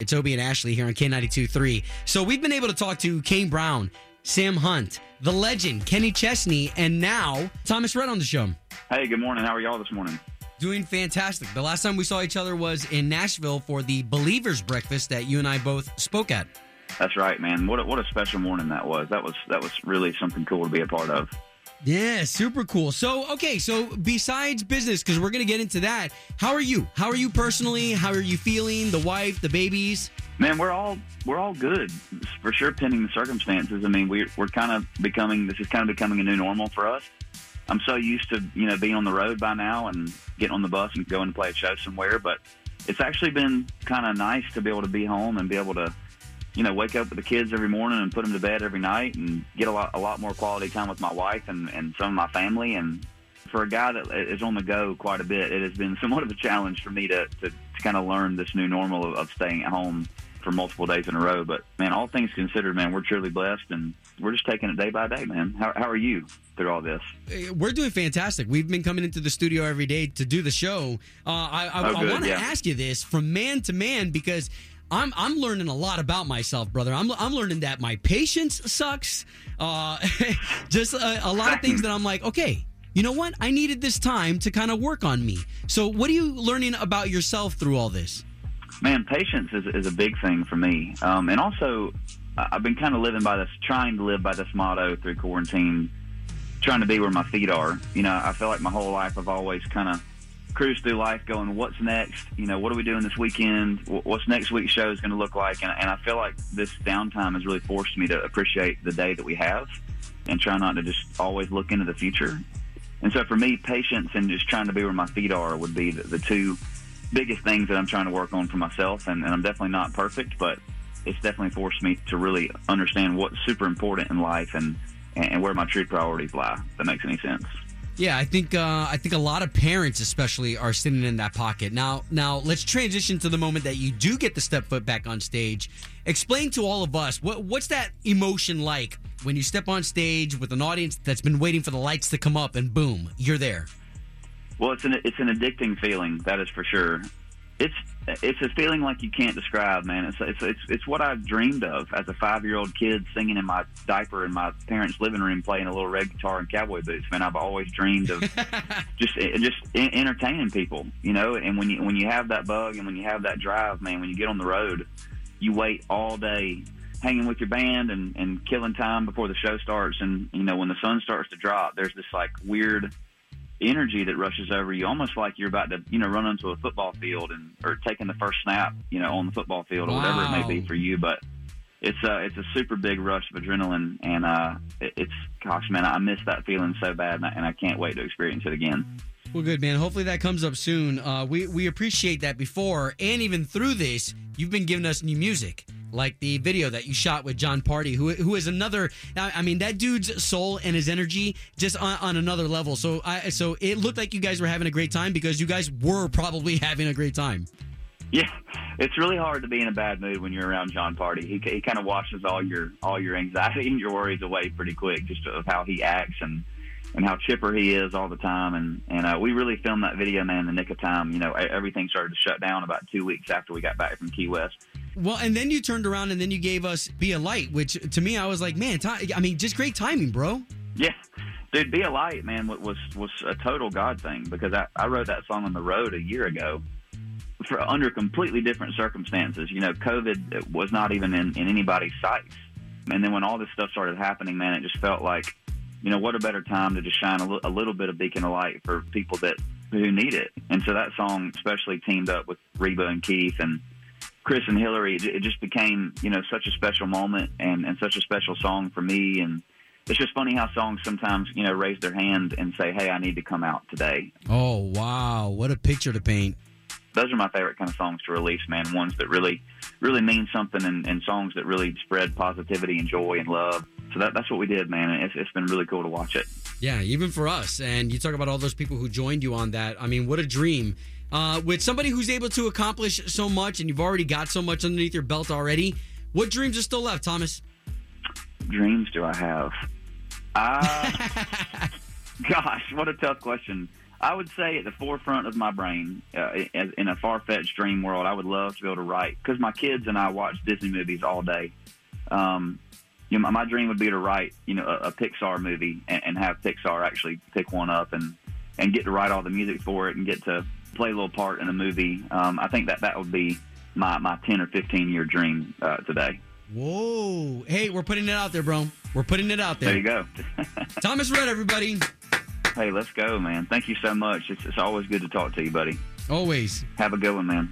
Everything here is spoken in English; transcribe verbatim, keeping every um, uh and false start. It's Obie and Ashley here on K ninety-two point three. So we've been able to talk to Kane Brown, Sam Hunt, the legend, Kenny Chesney, and now Thomas Rhett on the show. Hey, good morning. How are y'all this morning? Doing fantastic. The last time we saw each other was in Nashville for the Believers Breakfast that you and I both spoke at. That's right, man. What a, what a special morning that was. That was that was really something cool to be a part of. Yeah, super cool. So, okay, so besides business, because we're going to get into that, how are you? How are you personally? How are you feeling? The wife, the babies? Man, we're all we're all good for sure, pending the circumstances. I mean, we're we're kind of becoming this is kind of becoming a new normal for us. I'm so used to, you know, being on the road by now and getting on the bus and going to play a show somewhere, but it's actually been kind of nice to be able to be home and be able to, you know, wake up with the kids every morning and put them to bed every night and get a lot a lot more quality time with my wife and, and some of my family. And for a guy that is on the go quite a bit, it has been somewhat of a challenge for me to, to, to kind of learn this new normal of, of staying at home for multiple days in a row. But, man, all things considered, man, we're truly blessed, and we're just taking it day by day, man. How, how are you through all this? We're doing fantastic. We've been coming into the studio every day to do the show. Uh, I, I, oh, I want to yeah. ask you this from man to man, because I'm I'm learning a lot about myself, brother. I'm I'm learning that my patience sucks. Uh, just a, a lot of things that I'm like, okay, you know what? I needed this time to kind of work on me. So what are you learning about yourself through all this? Man, patience is, is a big thing for me. Um, and also, I've been kind of living by this, trying to live by this motto through quarantine, trying to be where my feet are. You know, I feel like my whole life I've always kind of cruised through life going, what's next? You know, what are we doing this weekend? What's next week's show is going to look like? And, and I feel like this downtime has really forced me to appreciate the day that we have and try not to just always look into the future. And so for me, patience and just trying to be where my feet are would be the, the two biggest things that I'm trying to work on for myself. And, and I'm definitely not perfect, but it's definitely forced me to really understand what's super important in life and, and where my true priorities lie, if that makes any sense. Yeah, I think uh, I think a lot of parents especially are sitting in that pocket. Now, now let's transition to the moment that you do get the step foot back on stage. Explain to all of us, what what's that emotion like when you step on stage with an audience that's been waiting for the lights to come up and boom, you're there? Well, it's an it's an addicting feeling, that is for sure. It's it's a feeling like you can't describe, man. It's it's it's, it's what I dreamed of as a five-year-old kid singing in my diaper in my parents' living room, playing a little red guitar and cowboy boots. Man, I've always dreamed of just just entertaining people, you know. And when you when you have that bug and when you have that drive, man, when you get on the road, you wait all day, hanging with your band and, and killing time before the show starts. And you know, when the sun starts to drop, there's this like weird energy that rushes over you, almost like you're about to, you know, run onto a football field and or taking the first snap, you know, on the football field or wow. whatever it may be for you. But it's a it's a super big rush of adrenaline, and uh, it's gosh, man, I miss that feeling so bad, and I, and I can't wait to experience it again. Well, good, man. Hopefully that comes up soon. Uh, we we appreciate that before and even through this, you've been giving us new music, like the video that you shot with John Party, who who is another. I mean, that dude's soul and his energy just on, on another level. So I so it looked like you guys were having a great time, because you guys were probably having a great time. Yeah, it's really hard to be in a bad mood when you're around John Party. He he kind of washes all your all your anxiety and your worries away pretty quick, just of how he acts and. And how chipper he is all the time. And, and uh, we really filmed that video, man, in the nick of time. You know, everything started to shut down about two weeks after we got back from Key West. Well, and then you turned around and then you gave us Be a Light, which to me, I was like, man, t- I mean, just great timing, bro. Yeah. Dude, Be a Light, man, was was a total God thing, because I, I wrote that song on the road a year ago for under completely different circumstances. You know, COVID was not even in, in anybody's sights. And then when all this stuff started happening, man, it just felt like, you know, what a better time to just shine a, l- a little bit of beacon of light for people that who need it. And so that song especially teamed up with Reba and Keith and Chris and Hillary. It, it just became, you know, such a special moment and, and such a special song for me. And it's just funny how songs sometimes, you know, raise their hand and say, hey, I need to come out today. Oh, wow. What a picture to paint. Those are my favorite kind of songs to release, man, ones that really really mean something, and, and songs that really spread positivity and joy and love. So that, that's what we did, man. It's, it's been really cool to watch it. Yeah, even for us. And you talk about all those people who joined you on that. I mean, what a dream. Uh, with somebody who's able to accomplish so much, and you've already got so much underneath your belt already, what dreams are still left, Thomas? Dreams do I have? Uh, gosh, what a tough question. I would say at the forefront of my brain, uh, in a far-fetched dream world, I would love to be able to write, because my kids and I watch Disney movies all day. Um, you know, my dream would be to write, you know, a, a Pixar movie and, and have Pixar actually pick one up and, and get to write all the music for it and get to play a little part in a movie. Um, I think that that would be my, my ten or fifteen year dream uh, today. Whoa. Hey, we're putting it out there, bro. We're putting it out there. There you go. Thomas Rhett, everybody. Hey, let's go, man. Thank you so much. It's, it's always good to talk to you, buddy. Always. Have a good one, man.